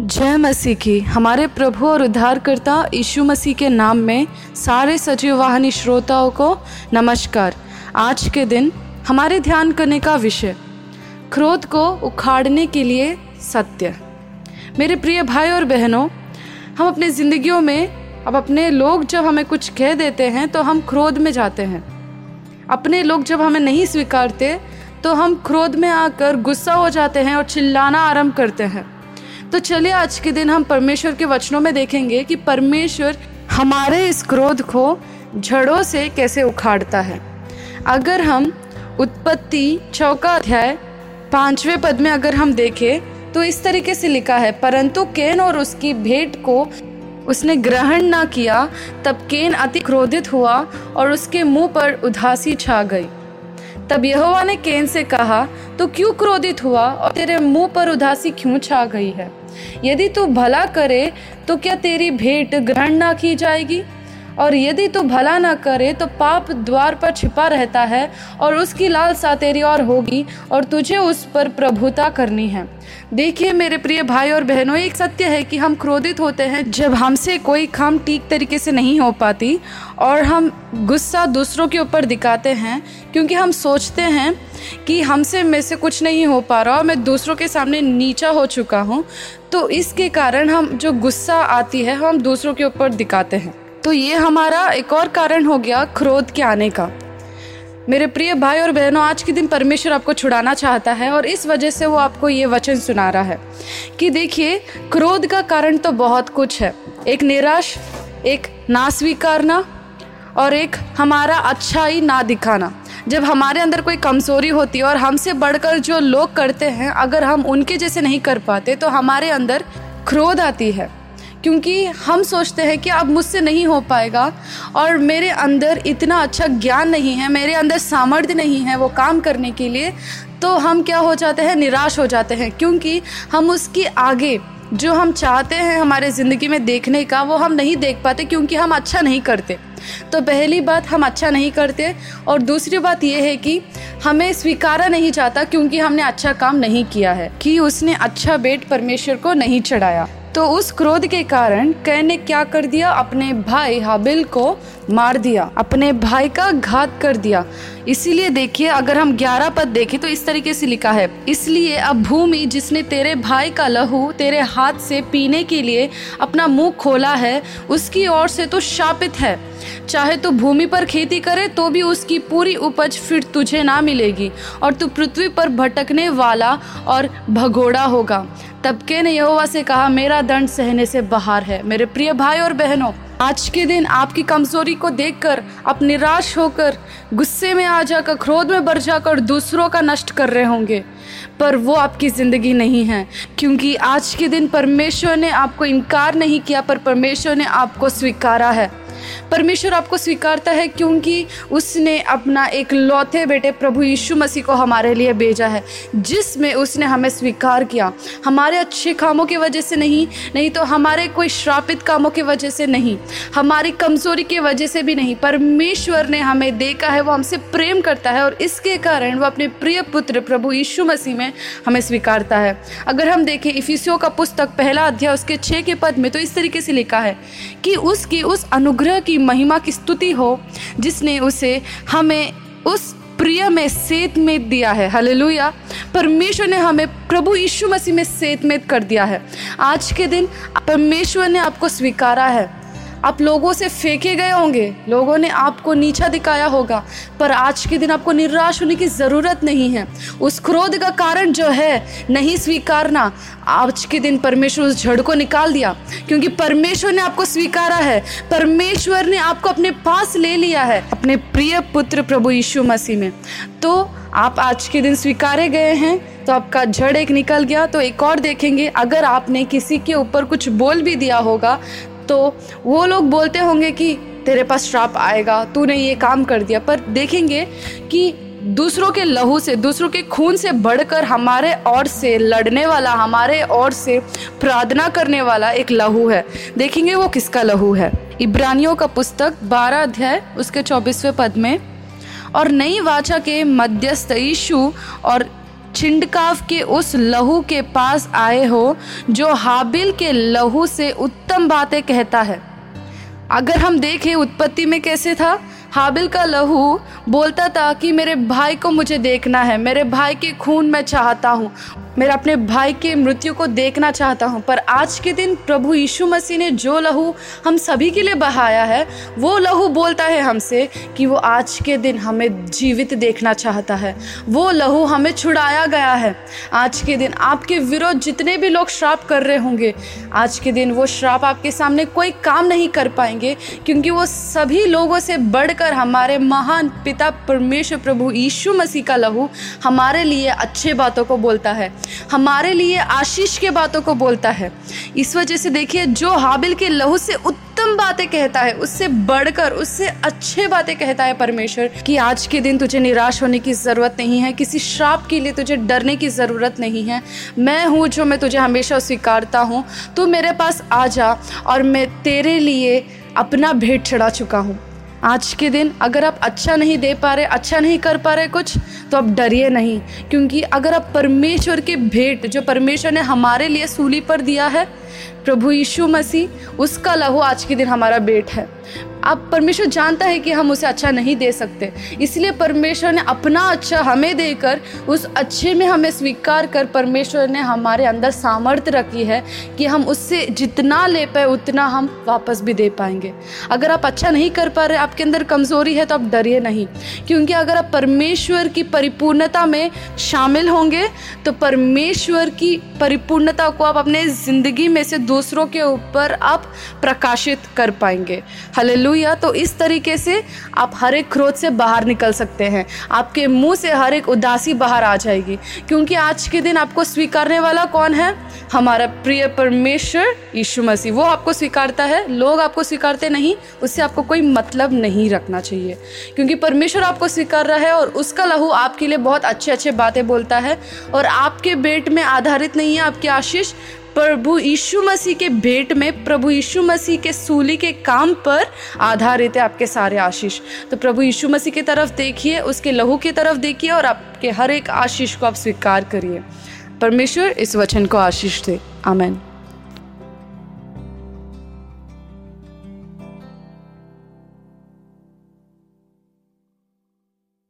जय मसीह की। हमारे प्रभु और उद्धारकर्ता यीशु मसीह के नाम में सारे सजीववाहिनी श्रोताओं को नमस्कार। आज के दिन हमारे ध्यान करने का विषय क्रोध को उखाड़ने के लिए सत्य। मेरे प्रिय भाई और बहनों, हम अपने ज़िंदगियों में अब अपने लोग जब हमें कुछ कह देते हैं तो हम क्रोध में जाते हैं। अपने लोग जब हमें नहीं स्वीकारते तो हम क्रोध में आकर गुस्सा हो जाते हैं और चिल्लाना आरंभ करते हैं। तो चलिए आज के दिन हम परमेश्वर के वचनों में देखेंगे कि परमेश्वर हमारे इस क्रोध को जड़ों से कैसे उखाड़ता है। अगर हम उत्पत्ति 4 अध्याय 5वें पद में अगर हम देखें तो इस तरीके से लिखा है, परंतु केन और उसकी भेंट को उसने ग्रहण ना किया। तब केन अति क्रोधित हुआ और उसके मुंह पर उदासी छा गई। तब यहोवा ने केन से कहा, तो क्यों क्रोधित हुआ और तेरे मुंह पर उदासी क्यों छा गई है? यदि तू भला करे तो क्या तेरी भेंट ग्रहण ना की जाएगी? और यदि तू भला ना करे तो पाप द्वार पर छिपा रहता है और उसकी लालसा तेरी ओर होगी और तुझे उस पर प्रभुता करनी है। देखिए मेरे प्रिय भाई और बहनों, एक सत्य है कि हम क्रोधित होते हैं जब हमसे कोई काम ठीक तरीके से नहीं हो पाती और हम गुस्सा दूसरों के ऊपर दिखाते हैं, क्योंकि हम सोचते हैं कि हमसे में से कुछ नहीं हो पा रहा और मैं दूसरों के सामने नीचा हो चुका हूँ। तो इसके कारण हम जो गुस्सा आती है हम दूसरों के ऊपर दिखाते हैं। तो ये हमारा एक और कारण हो गया क्रोध के आने का। मेरे प्रिय भाई और बहनों, आज के दिन परमेश्वर आपको छुड़ाना चाहता है और इस वजह से वो आपको ये वचन सुना रहा है कि देखिए क्रोध का कारण तो बहुत कुछ है। एक निराश, एक ना स्वीकारना और एक हमारा अच्छाई ना दिखाना। जब हमारे अंदर कोई कमज़ोरी होती है और हमसे बढ़कर जो लोग करते हैं अगर हम उनके जैसे नहीं कर पाते तो हमारे अंदर क्रोध आती है, क्योंकि हम सोचते हैं कि अब मुझसे नहीं हो पाएगा और मेरे अंदर इतना अच्छा ज्ञान नहीं है, मेरे अंदर सामर्थ्य नहीं है वो काम करने के लिए। तो हम क्या हो जाते हैं, निराश हो जाते हैं, क्योंकि हम उसके आगे जो हम चाहते हैं हमारे ज़िंदगी में देखने का वो हम नहीं देख पाते क्योंकि हम अच्छा नहीं करते। तो पहली बात हम अच्छा नहीं करते और दूसरी बात यह है कि हमें स्वीकारा नहीं जाता क्योंकि हमने अच्छा काम नहीं किया है, कि उसने अच्छा भेंट परमेश्वर को नहीं चढ़ाया। तो उस क्रोध के कारण कैन ने क्या कर दिया, अपने भाई हाबिल को मार दिया, अपने भाई का घात कर दिया। इसीलिए देखिए अगर हम 11 पद देखें तो इस तरीके से लिखा है, इसलिए अब भूमि जिसने तेरे भाई का लहू तेरे हाथ से पीने के लिए अपना मुंह खोला है उसकी ओर से तो शापित है। चाहे तू भूमि पर खेती करे तो भी उसकी पूरी उपज फिर तुझे ना मिलेगी और तू पृथ्वी पर भटकने वाला और भगोड़ा होगा। तब के ने यहोवा से कहा, मेरा दंड सहने से बाहर है। मेरे प्रिय भाई और बहनों, आज के दिन आपकी कमजोरी को देखकर आप निराश होकर गुस्से में आ जाकर क्रोध में भर जाकर दूसरों का नष्ट कर रहे होंगे, पर वो आपकी ज़िंदगी नहीं है, क्योंकि आज के दिन परमेश्वर ने आपको इनकार नहीं किया पर परमेश्वर ने आपको स्वीकारा है। परमेश्वर आपको स्वीकारता है क्योंकि उसने अपना एक लौते बेटे प्रभु यीशु मसीह को हमारे लिए भेजा है, जिसमें उसने हमें स्वीकार किया। हमारे अच्छे कामों की वजह से नहीं तो हमारे कोई श्रापित कामों की वजह से नहीं, हमारी कमज़ोरी की वजह से भी नहीं, परमेश्वर ने हमें देखा है, वो हमसे प्रेम करता है और इसके कारण वो अपने प्रिय पुत्र प्रभु यीशु मसीह में हमें स्वीकारता है। अगर हम देखें इफिसियों का पुस्तक 1 अध्याय उसके 6 के पद में तो इस तरीके से लिखा है कि उसकी उस अनुग्रह की महिमा की स्तुति हो जिसने उसे हमें उस प्रिय में सेतमेत दिया है। हालेलुया, परमेश्वर ने हमें प्रभु यीशु मसीह में सेतमेत कर दिया है। आज के दिन परमेश्वर ने आपको स्वीकारा है। आप लोगों से फेंके गए होंगे, लोगों ने आपको नीचा दिखाया होगा, पर आज के दिन आपको निराश होने की ज़रूरत नहीं है। उस क्रोध का कारण जो है नहीं स्वीकारना, आज के दिन परमेश्वर उस झड़ को निकाल दिया, क्योंकि परमेश्वर ने आपको स्वीकारा है, परमेश्वर ने आपको अपने पास ले लिया है अपने प्रिय पुत्र प्रभु यीशु मसीह में। तो आप आज के दिन स्वीकारे गए हैं तो आपका झड़ एक निकल गया। तो एक और देखेंगे, अगर आपने किसी के ऊपर कुछ बोल भी दिया होगा तो वो लोग बोलते होंगे कि तेरे पास श्राप आएगा, तूने ये काम कर दिया, पर देखेंगे कि दूसरों के लहू से, दूसरों के खून से बढ़कर हमारे ओर से लड़ने वाला, हमारे ओर से प्रार्थना करने वाला एक लहू है। देखेंगे वो किसका लहू है। इब्रानियों का पुस्तक 12 अध्याय उसके 24वें पद में, और नई वाचा के मध्यस्थ यीशु और छिंडकाव के उस लहू के पास आए हो जो हाबिल के लहू से उत्तम बातें कहता है। अगर हम देखें उत्पत्ति में कैसे था, हाबिल का लहू बोलता था कि मेरे भाई को मुझे देखना है, मेरे भाई के खून मैं चाहता हूँ, मेरा अपने भाई के मृत्यु को देखना चाहता हूँ। पर आज के दिन प्रभु यीशु मसीह ने जो लहू हम सभी के लिए बहाया है, वो लहू बोलता है हमसे कि वो आज के दिन हमें जीवित देखना चाहता है। वो लहू हमें छुड़ाया गया है। आज के दिन आपके विरोध जितने भी लोग श्राप कर रहे होंगे, आज के दिन वो श्राप आपके सामने कोई काम नहीं कर पाएंगे, क्योंकि वो सभी लोगों से बढ़कर हमारे महान पिता परमेश्वर प्रभु यीशु मसीह का लहू हमारे लिए अच्छे बातों को बोलता है, हमारे लिए आशीष के बातों को बोलता है। इस वजह से देखिए, जो हाबिल के लहू से उत्तम बातें कहता है, उससे बढ़कर उससे अच्छे बातें कहता है परमेश्वर कि आज के दिन तुझे निराश होने की जरूरत नहीं है, किसी श्राप के लिए तुझे डरने की जरूरत नहीं है। मैं हूँ जो मैं तुझे हमेशा स्वीकारता हूँ, तू मेरे पास आ जा और मैं तेरे लिए अपना भेंट चढ़ा चुका हूँ। आज के दिन अगर आप अच्छा नहीं दे पा रहे, अच्छा नहीं कर पा रहे कुछ, तो आप डरिए नहीं, क्योंकि अगर आप परमेश्वर के भेंट जो परमेश्वर ने हमारे लिए सूली पर दिया है, प्रभु यीशु मसीह, उसका लहू आज के दिन हमारा भेंट है। आप परमेश्वर जानता है कि हम उसे अच्छा नहीं दे सकते, इसलिए परमेश्वर ने अपना अच्छा हमें देकर उस अच्छे में हमें स्वीकार कर परमेश्वर ने हमारे अंदर सामर्थ्य रखी है कि हम उससे जितना ले पाए उतना हम वापस भी दे पाएंगे। अगर आप अच्छा नहीं कर पा रहे, आपके अंदर कमज़ोरी है, तो आप डरिए नहीं, क्योंकि अगर आप परमेश्वर की परिपूर्णता में शामिल होंगे तो परमेश्वर की परिपूर्णता को आप अपने ज़िंदगी में से दूसरों के ऊपर आप प्रकाशित कर पाएंगे। हालेलुया। तो इस तरीके से आप हर एक क्रोध से बाहर निकल सकते हैं, आपके मुंह से हर एक उदासी बाहर आ जाएगी, क्योंकि आज के दिन आपको स्वीकारने वाला कौन है? हमारा प्रिय परमेश्वर यीशु मसीह। वो आपको स्वीकारता है, लोग आपको स्वीकारते नहीं, उससे आपको कोई मतलब नहीं रखना चाहिए, क्योंकि परमेश्वर आपको स्वीकार रहा है और उसका लहू आपके लिए बहुत अच्छे अच्छे बातें बोलता है। और आपके भेंट में आधारित नहीं है आपकी आशीष, प्रभु यीशु मसीह के भेंट में, प्रभु यीशु मसीह के सूली के काम पर आधारित है आपके सारे आशीष। तो प्रभु यीशु मसीह की तरफ देखिए, उसके लहू की तरफ देखिए और आपके हर एक आशीष को आप स्वीकार करिए। परमेश्वर इस वचन को आशीष दे। आमीन।